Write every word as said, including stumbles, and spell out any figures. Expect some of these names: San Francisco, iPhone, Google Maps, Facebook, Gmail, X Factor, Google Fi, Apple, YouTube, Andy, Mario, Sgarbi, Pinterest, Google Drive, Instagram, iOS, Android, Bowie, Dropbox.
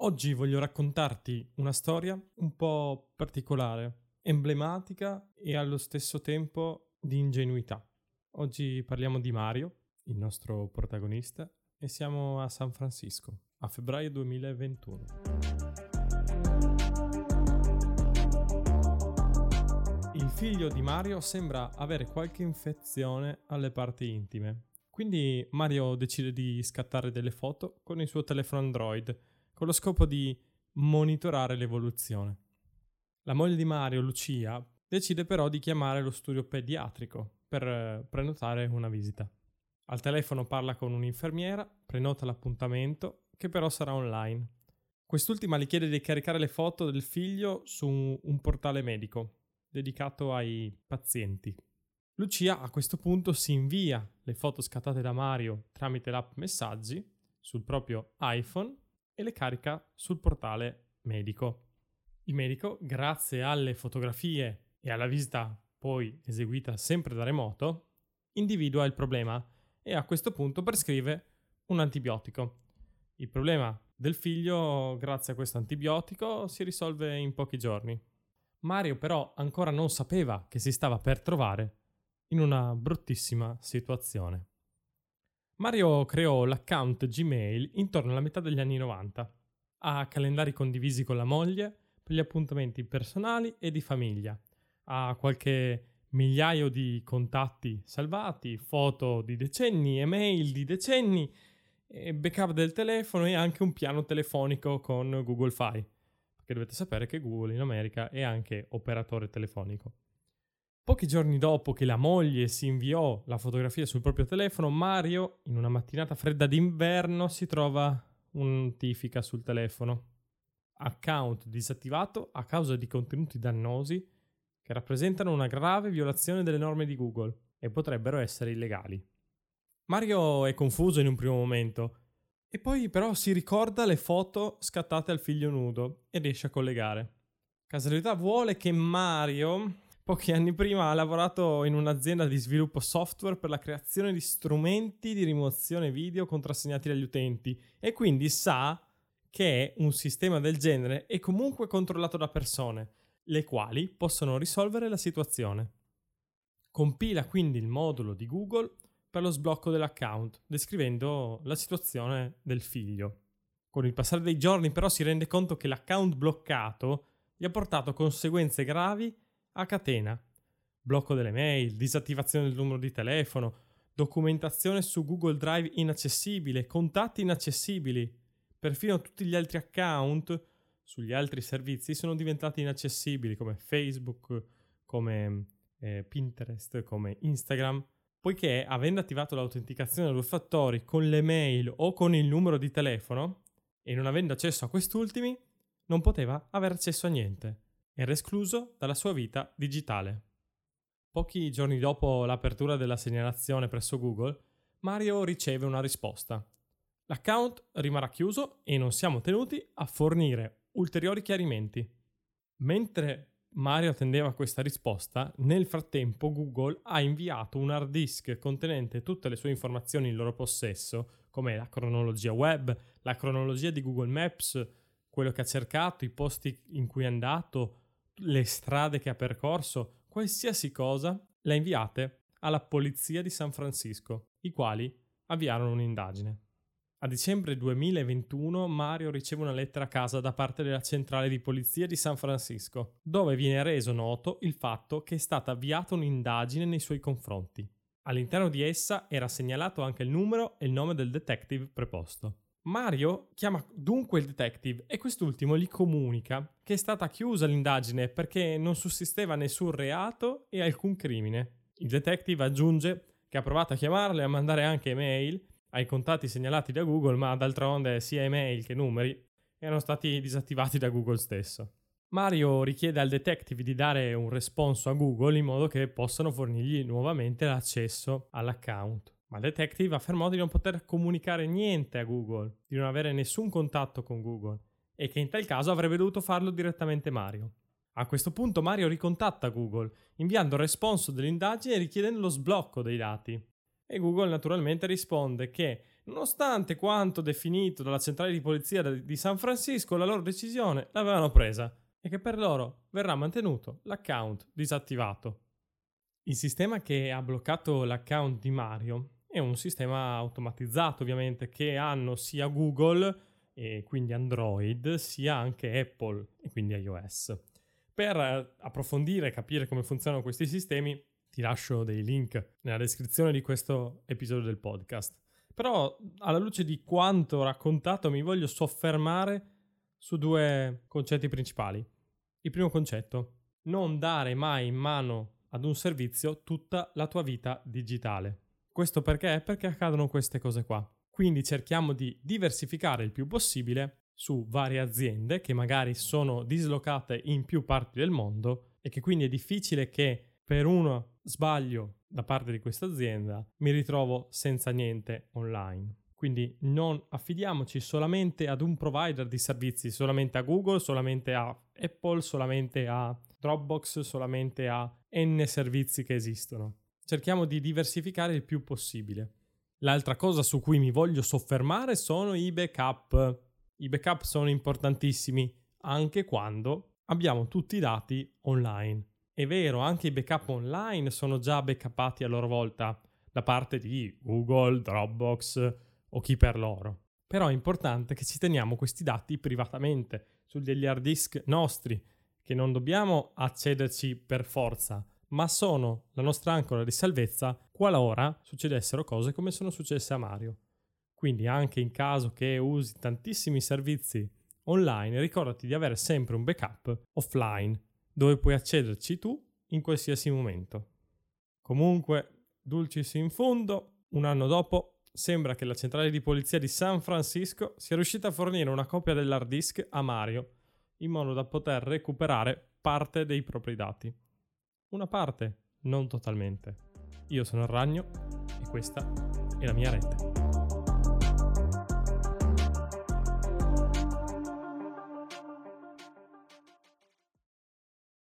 Oggi voglio raccontarti una storia un po' particolare, emblematica e allo stesso tempo di ingenuità. Oggi parliamo di Mario, il nostro protagonista, e siamo a San Francisco, a febbraio duemilaventuno. Il figlio di Mario sembra avere qualche infezione alle parti intime, quindi Mario decide di scattare delle foto con il suo telefono Android, con lo scopo di monitorare l'evoluzione. La moglie di Mario, Lucia, decide però di chiamare lo studio pediatrico per prenotare una visita. Al telefono parla con un'infermiera, prenota l'appuntamento, che però sarà online. Quest'ultima gli chiede di caricare le foto del figlio su un portale medico, dedicato ai pazienti. Lucia a questo punto si invia le foto scattate da Mario tramite l'app Messaggi sul proprio iPhone e le carica sul portale medico. Il medico, grazie alle fotografie e alla visita poi eseguita sempre da remoto, individua il problema e a questo punto prescrive un antibiotico. Il problema del figlio, grazie a questo antibiotico, si risolve in pochi giorni. Mario però ancora non sapeva che si stava per trovare in una bruttissima situazione. Mario creò l'account Gmail intorno alla metà degli anni novanta. Ha calendari condivisi con la moglie per gli appuntamenti personali e di famiglia. Ha qualche migliaio di contatti salvati, foto di decenni, email di decenni, e backup del telefono e anche un piano telefonico con Google Fi. Perché dovete sapere che Google in America è anche operatore telefonico. Pochi giorni dopo che la moglie si inviò la fotografia sul proprio telefono, Mario, in una mattinata fredda d'inverno, si trova una notifica sul telefono. Account disattivato a causa di contenuti dannosi che rappresentano una grave violazione delle norme di Google e potrebbero essere illegali. Mario è confuso in un primo momento e poi però si ricorda le foto scattate al figlio nudo e riesce a collegare. Casualità vuole che Mario pochi anni prima ha lavorato in un'azienda di sviluppo software per la creazione di strumenti di rimozione video contrassegnati dagli utenti e quindi sa che un sistema del genere è comunque controllato da persone, le quali possono risolvere la situazione. Compila quindi il modulo di Google per lo sblocco dell'account, descrivendo la situazione del figlio. Con il passare dei giorni però si rende conto che l'account bloccato gli ha portato conseguenze gravi a catena: blocco delle mail, disattivazione del numero di telefono, documentazione su Google Drive inaccessibile, contatti inaccessibili. Perfino tutti gli altri account sugli altri servizi sono diventati inaccessibili, come Facebook, come eh, Pinterest, come Instagram, poiché avendo attivato l'autenticazione a due fattori con le mail o con il numero di telefono e non avendo accesso a quest'ultimi, non poteva avere accesso a niente. Era escluso dalla sua vita digitale. Pochi giorni dopo l'apertura della segnalazione presso Google, Mario riceve una risposta. L'account rimarrà chiuso e non siamo tenuti a fornire ulteriori chiarimenti. Mentre Mario attendeva questa risposta, nel frattempo Google ha inviato un hard disk contenente tutte le sue informazioni in loro possesso, come la cronologia web, la cronologia di Google Maps, quello che ha cercato, i posti in cui è andato, le strade che ha percorso, qualsiasi cosa, la inviate alla polizia di San Francisco, i quali avviarono un'indagine. A dicembre duemilaventuno Mario riceve una lettera a casa da parte della centrale di polizia di San Francisco, dove viene reso noto il fatto che è stata avviata un'indagine nei suoi confronti. All'interno di essa era segnalato anche il numero e il nome del detective preposto. Mario chiama dunque il detective e quest'ultimo gli comunica che è stata chiusa l'indagine perché non sussisteva nessun reato e alcun crimine. Il detective aggiunge che ha provato a chiamarle e a mandare anche email ai contatti segnalati da Google, ma d'altronde sia email che numeri erano stati disattivati da Google stesso. Mario richiede al detective di dare un responso a Google in modo che possano fornirgli nuovamente l'accesso all'account. Ma il detective affermò di non poter comunicare niente a Google, di non avere nessun contatto con Google e che in tal caso avrebbe dovuto farlo direttamente Mario. A questo punto Mario ricontatta Google, inviando il responso dell'indagine e richiedendo lo sblocco dei dati. E Google naturalmente risponde che Nonostante quanto definito dalla centrale di polizia di San Francisco, la loro decisione l'avevano presa e che per loro verrà mantenuto l'account disattivato. Il sistema che ha bloccato l'account di Mario è un sistema automatizzato, ovviamente, che hanno sia Google, e quindi Android, sia anche Apple e quindi iOS. Per approfondire e capire come funzionano questi sistemi ti lascio dei link nella descrizione di questo episodio del podcast. Però alla luce di quanto raccontato mi voglio soffermare su due concetti principali. Il primo concetto: non dare mai in mano ad un servizio tutta la tua vita digitale. Questo perché? Perché accadono queste cose qua. Quindi cerchiamo di diversificare il più possibile su varie aziende che magari sono dislocate in più parti del mondo e che quindi è difficile che per uno sbaglio da parte di questa azienda mi ritrovo senza niente online. Quindi non affidiamoci solamente ad un provider di servizi, solamente a Google, solamente a Apple, solamente a Dropbox, solamente a N servizi che esistono. Cerchiamo di diversificare il più possibile. L'altra cosa su cui mi voglio soffermare sono i backup. I backup sono importantissimi anche quando abbiamo tutti i dati online. È vero, anche i backup online sono già backupati a loro volta da parte di Google, Dropbox o chi per loro. Però è importante che ci teniamo questi dati privatamente su degli hard disk nostri, che non dobbiamo accederci per forza, ma sono la nostra ancora di salvezza qualora succedessero cose come sono successe a Mario. Quindi anche in caso che usi tantissimi servizi online, ricordati di avere sempre un backup offline dove puoi accederci tu in qualsiasi momento. Comunque, dulcis in fundo, un anno dopo sembra che la centrale di polizia di San Francisco sia riuscita a fornire una copia dell'hard disk a Mario in modo da poter recuperare parte dei propri dati. Una parte, non totalmente. Io sono il Ragno e questa è la mia rete.